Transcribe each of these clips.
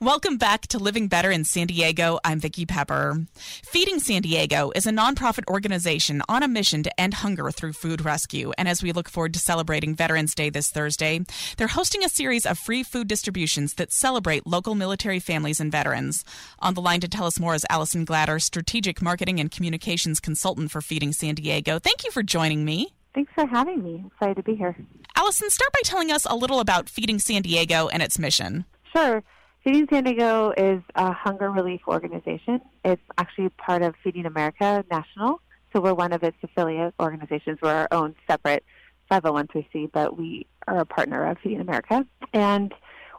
Welcome back to Living Better in San Diego. I'm Vicki Pepper. Feeding San Diego is a nonprofit organization on a mission to end hunger through food rescue. And as we look forward to celebrating Veterans Day this Thursday, they're hosting a series of free food distributions that celebrate local military families and veterans. On the line to tell us more is Allison Glader, Strategic Marketing and Communications Consultant for Feeding San Diego. Thank you for joining me. Thanks for having me. Excited to be here. Allison, start by telling us a little about Feeding San Diego and its mission. Sure. Feeding San Diego is a hunger relief organization. It's actually part of Feeding America National, so we're one of its affiliate organizations. We're our own separate 501c3, but we are a partner of Feeding America. And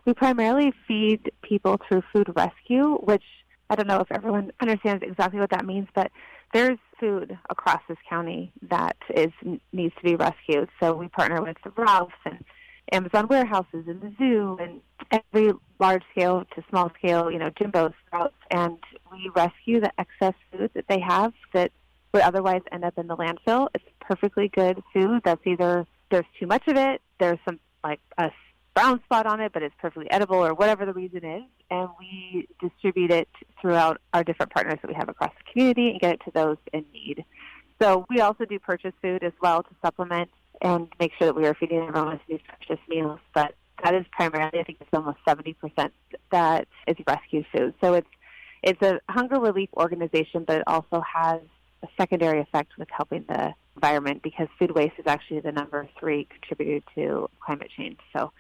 we primarily feed people through food rescue, which I don't know if everyone understands exactly what that means, but there's food across this county that needs to be rescued. So we partner with the Ralphs and Amazon warehouses and the zoo and every large scale to small scale, Jimbo's routes, and we rescue the excess food that they have that would otherwise end up in the landfill. It's perfectly good food that's either there's too much of it, there's some like a brown spot on it, but it's perfectly edible or whatever the reason is, and we distribute it throughout our different partners that we have across the community and get it to those in need. So we also do purchase food as well to supplement and make sure that we are feeding everyone with nutritious meals. But that is primarily, I think it's almost 70% that is rescue food. So it's a hunger relief organization, but it also has a secondary effect with helping the environment because food waste is actually the number 3 contributor to climate change. So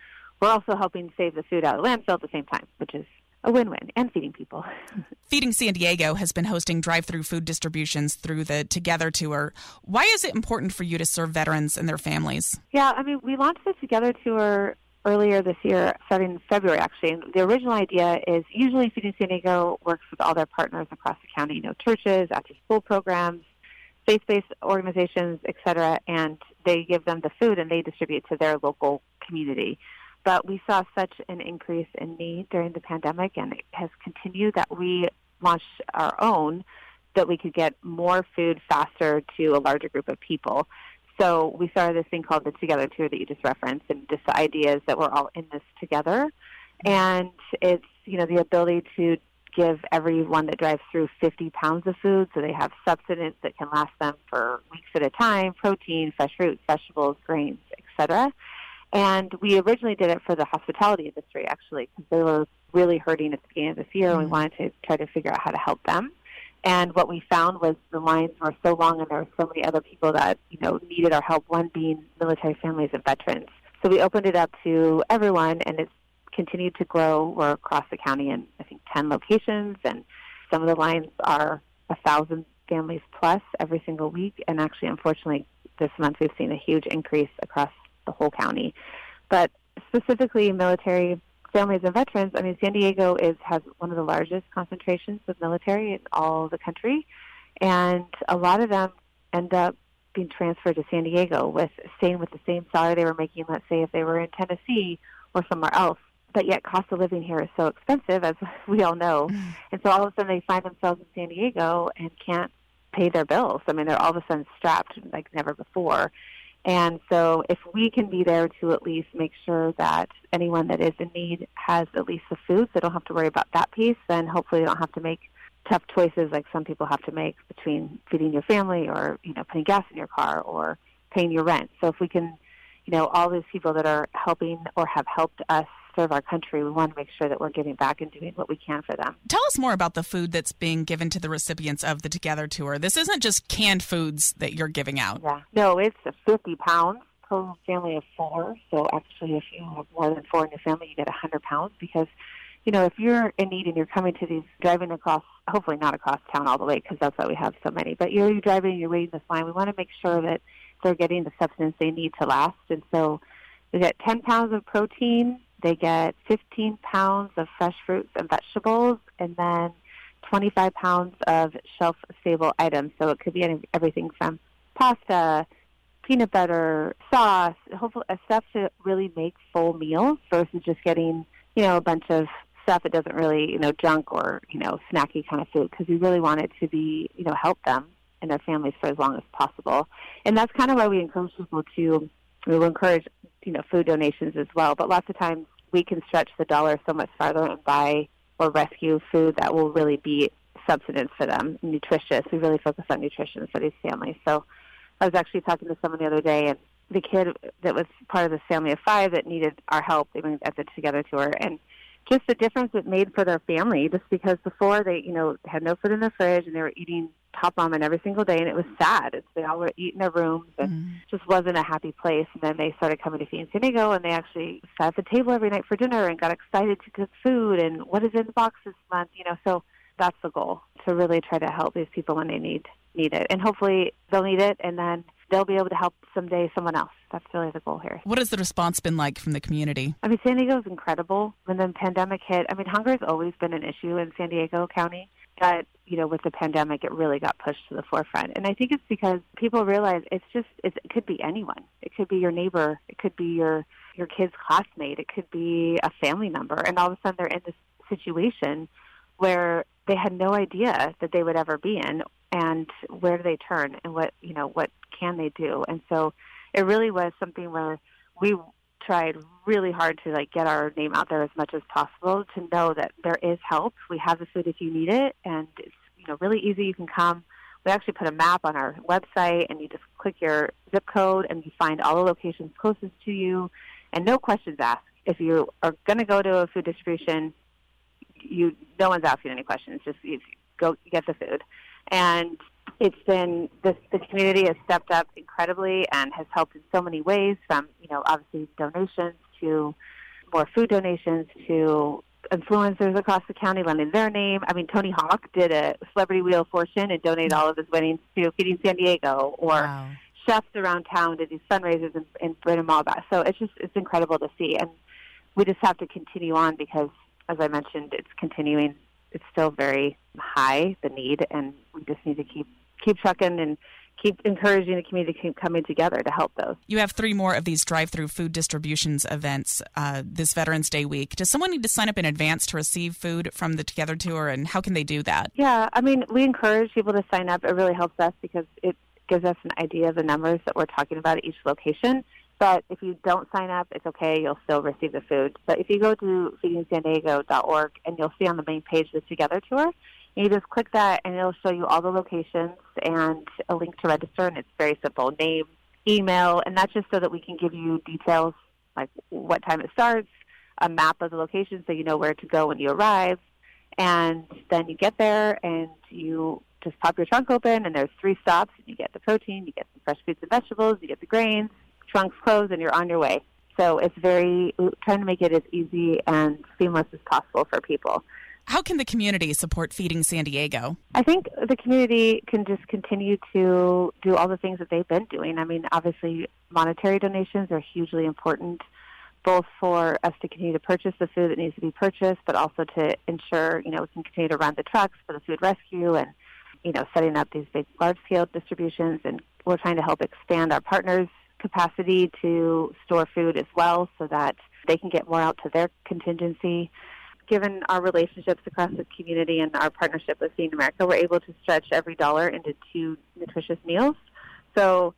we're also helping save the food out of the landfill at the same time, which is a win-win, and feeding people. Feeding San Diego has been hosting drive-through food distributions through the Together Tour. Why is it important for you to serve veterans and their families? Yeah, I mean, we launched the Together Tour earlier this year, starting in February, actually. And the original idea is usually Feeding San Diego works with all their partners across the county, churches, after-school programs, faith-based organizations, et cetera, and they give them the food and they distribute to their local community. But we saw such an increase in need during the pandemic, and it has continued, that we launched our own that we could get more food faster to a larger group of people. So we started this thing called the Together Tour that you just referenced, and just the idea is that we're all in this together. And it's, the ability to give everyone that drives through 50 pounds of food so they have substance that can last them for weeks at a time, protein, fresh fruits, vegetables, grains, etc. And we originally did it for the hospitality industry, actually, because they were really hurting at the beginning of this year, and we wanted to try to figure out how to help them. And what we found was the lines were so long, and there were so many other people that, needed our help, one being military families and veterans. So we opened it up to everyone, and it's continued to grow. We're across the county in, I think, 10 locations, and some of the lines are 1,000 families plus every single week. And actually, unfortunately, this month we've seen a huge increase across the whole county, but specifically military families and veterans. I mean, San Diego has one of the largest concentrations of military in all the country, and a lot of them end up being transferred to San Diego staying with the same salary they were making, let's say, if they were in Tennessee or somewhere else, but yet cost of living here is so expensive, as we all know, and so all of a sudden they find themselves in San Diego and can't pay their bills. I mean, they're all of a sudden strapped like never before. And so if we can be there to at least make sure that anyone that is in need has at least the food, so they don't have to worry about that piece, then hopefully they don't have to make tough choices like some people have to make between feeding your family or, putting gas in your car or paying your rent. So if we can, all these people that are helping or have helped us serve our country, we want to make sure that we're giving back and doing what we can for them. Tell us more about the food that's being given to the recipients of the Together Tour. This isn't just canned foods that you're giving out. Yeah. No, it's 50 pounds per family of four. So actually, if you have more than four in your family, you get 100 pounds because, you know, if you're in need and you're coming to these, driving across, hopefully not across town all the way because that's why we have so many, but you're driving and you're waiting this line. We want to make sure that they're getting the substance they need to last. And so they get 10 pounds of protein, they get 15 pounds of fresh fruits and vegetables, and then 25 pounds of shelf-stable items. So it could be everything from pasta, peanut butter, sauce, hopefully stuff to really make full meals versus just getting, you know, a bunch of stuff that doesn't really, you know, junk or, you know, snacky kind of food, because we really want it to be, you know, help them and their families for as long as possible. And that's kind of why we encourage people to, we will encourage, you know, food donations as well. But lots of times we can stretch the dollar so much farther and buy or rescue food that will really be substance for them, nutritious. We really focus on nutrition for these families. So I was actually talking to someone the other day, and the kid that was part of this family of five that needed our help at the Together Tour, and just the difference it made for their family, just because before they, you know, had no food in the fridge and they were eating Top Ramen every single day, and it was sad. They all were eating their rooms and just wasn't a happy place. And then they started coming to Feeding San Diego, and they actually sat at the table every night for dinner and got excited to cook food and what is in the box this month, you know. So that's the goal, to really try to help these people when they need it. And hopefully they'll need it, and then they'll be able to help someday someone else. That's really the goal here. What has the response been like from the community? I mean, San Diego's incredible. When the pandemic hit, I mean, hunger's always been an issue in San Diego County. But, you know, with the pandemic, it really got pushed to the forefront. And I think it's because people realize it could be anyone. It could be your neighbor. It could be your kid's classmate. It could be a family member. And all of a sudden they're in this situation where they had no idea that they would ever be in, and where do they turn, and what can they do? And so it really was something where we tried really hard to get our name out there as much as possible, to know that there is help. We have the food if you need it, and it's really easy. You can come. We actually put a map on our website, and you just click your zip code and you find all the locations closest to you, and no questions asked. If you are going to go to a food distribution, no one's asking any questions. Just you go get the food. And it's been, the community has stepped up incredibly and has helped in so many ways, from, obviously donations to more food donations to influencers across the county lending their name. I mean, Tony Hawk did a Celebrity Wheel Fortune and donated all of his winnings to Feeding San Diego, or wow, chefs around town did these fundraisers and bring them all back. So it's incredible to see. And we just have to continue on because, as I mentioned, it's continuing. It's still very high, the need, and we just need to keep trucking and keep encouraging the community to keep coming together to help those. You have three more of these drive-through food distributions events this Veterans Day week. Does someone need to sign up in advance to receive food from the Together Tour, and how can they do that? Yeah, I mean, we encourage people to sign up. It really helps us because it gives us an idea of the numbers that we're talking about at each location. But if you don't sign up, it's okay. You'll still receive the food. But if you go to feedingsandiego.org, and you'll see on the main page the Together Tour, you just click that, and it'll show you all the locations and a link to register. And it's very simple: name, email, and that's just so that we can give you details like what time it starts, a map of the location so you know where to go when you arrive. And then you get there, and you just pop your trunk open, and there's three stops. You get the protein, you get the fresh fruits and vegetables, you get the grains, trunks closed, and you're on your way. So it's trying to make it as easy and seamless as possible for people. How can the community support Feeding San Diego? I think the community can just continue to do all the things that they've been doing. I mean, obviously, monetary donations are hugely important, both for us to continue to purchase the food that needs to be purchased, but also to ensure, we can continue to run the trucks for the food rescue and, setting up these big, large-scale distributions. And we're trying to help expand our partners' capacity to store food as well, so that they can get more out to their contingency. Given our relationships across the community and our partnership with Feeding America, we're able to stretch every dollar into two nutritious meals. So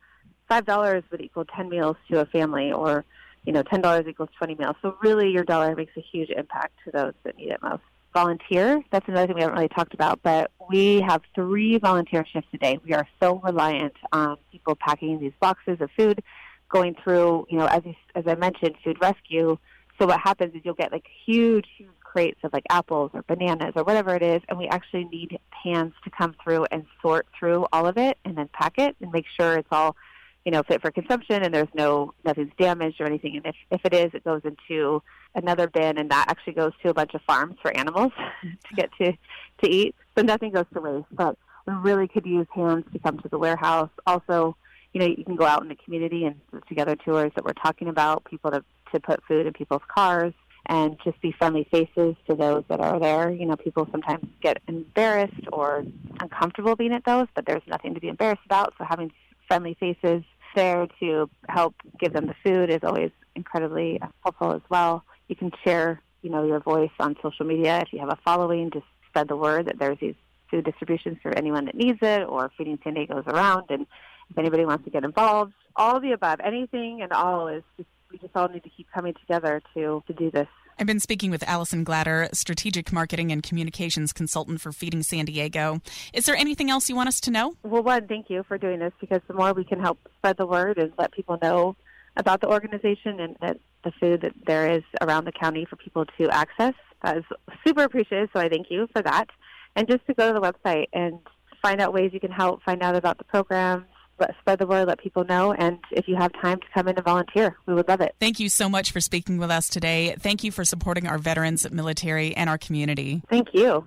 $5 would equal 10 meals to a family, or $10 equals 20 meals. So really your dollar makes a huge impact to those that need it most. Volunteer, that's another thing we haven't really talked about, but we have 3 volunteer shifts a day. We are so reliant on people packing these boxes of food, going through, as I mentioned, food rescue, So what happens is you'll get like huge crates of like apples or bananas or whatever it is, and we actually need pans to come through and sort through all of it and then pack it and make sure it's all, you know, fit for consumption and there's nothing's damaged or anything. And if it is, it goes into another bin, and that actually goes to a bunch of farms for animals to get to eat. So nothing goes to waste, but we really could use hands to come to the warehouse. Also, you know, you can go out in the community and Together Tours that we're talking about, people to put food in people's cars and just be friendly faces to those that are there. You know, people sometimes get embarrassed or uncomfortable being at those, but there's nothing to be embarrassed about. So having friendly faces there to help give them the food is always incredibly helpful as well. You can share, you know, your voice on social media. If you have a following, just spread the word that there's these food distributions for anyone that needs it, or Feeding San Diego's around, and if anybody wants to get involved, all of the above, anything and all is just, we just all need to keep coming together to do this. I've been speaking with Allison Glader, Strategic Marketing and Communications Consultant for Feeding San Diego. Is there anything else you want us to know? Well, one, thank you for doing this, because the more we can help spread the word and let people know about the organization and that the food that there is around the county for people to access, that is super appreciated, so I thank you for that. And just to go to the website and find out ways you can help, find out about the program, spread the word, let people know, and if you have time to come in and volunteer, we would love it. Thank you so much for speaking with us today. Thank you for supporting our veterans, military, and our community. Thank you.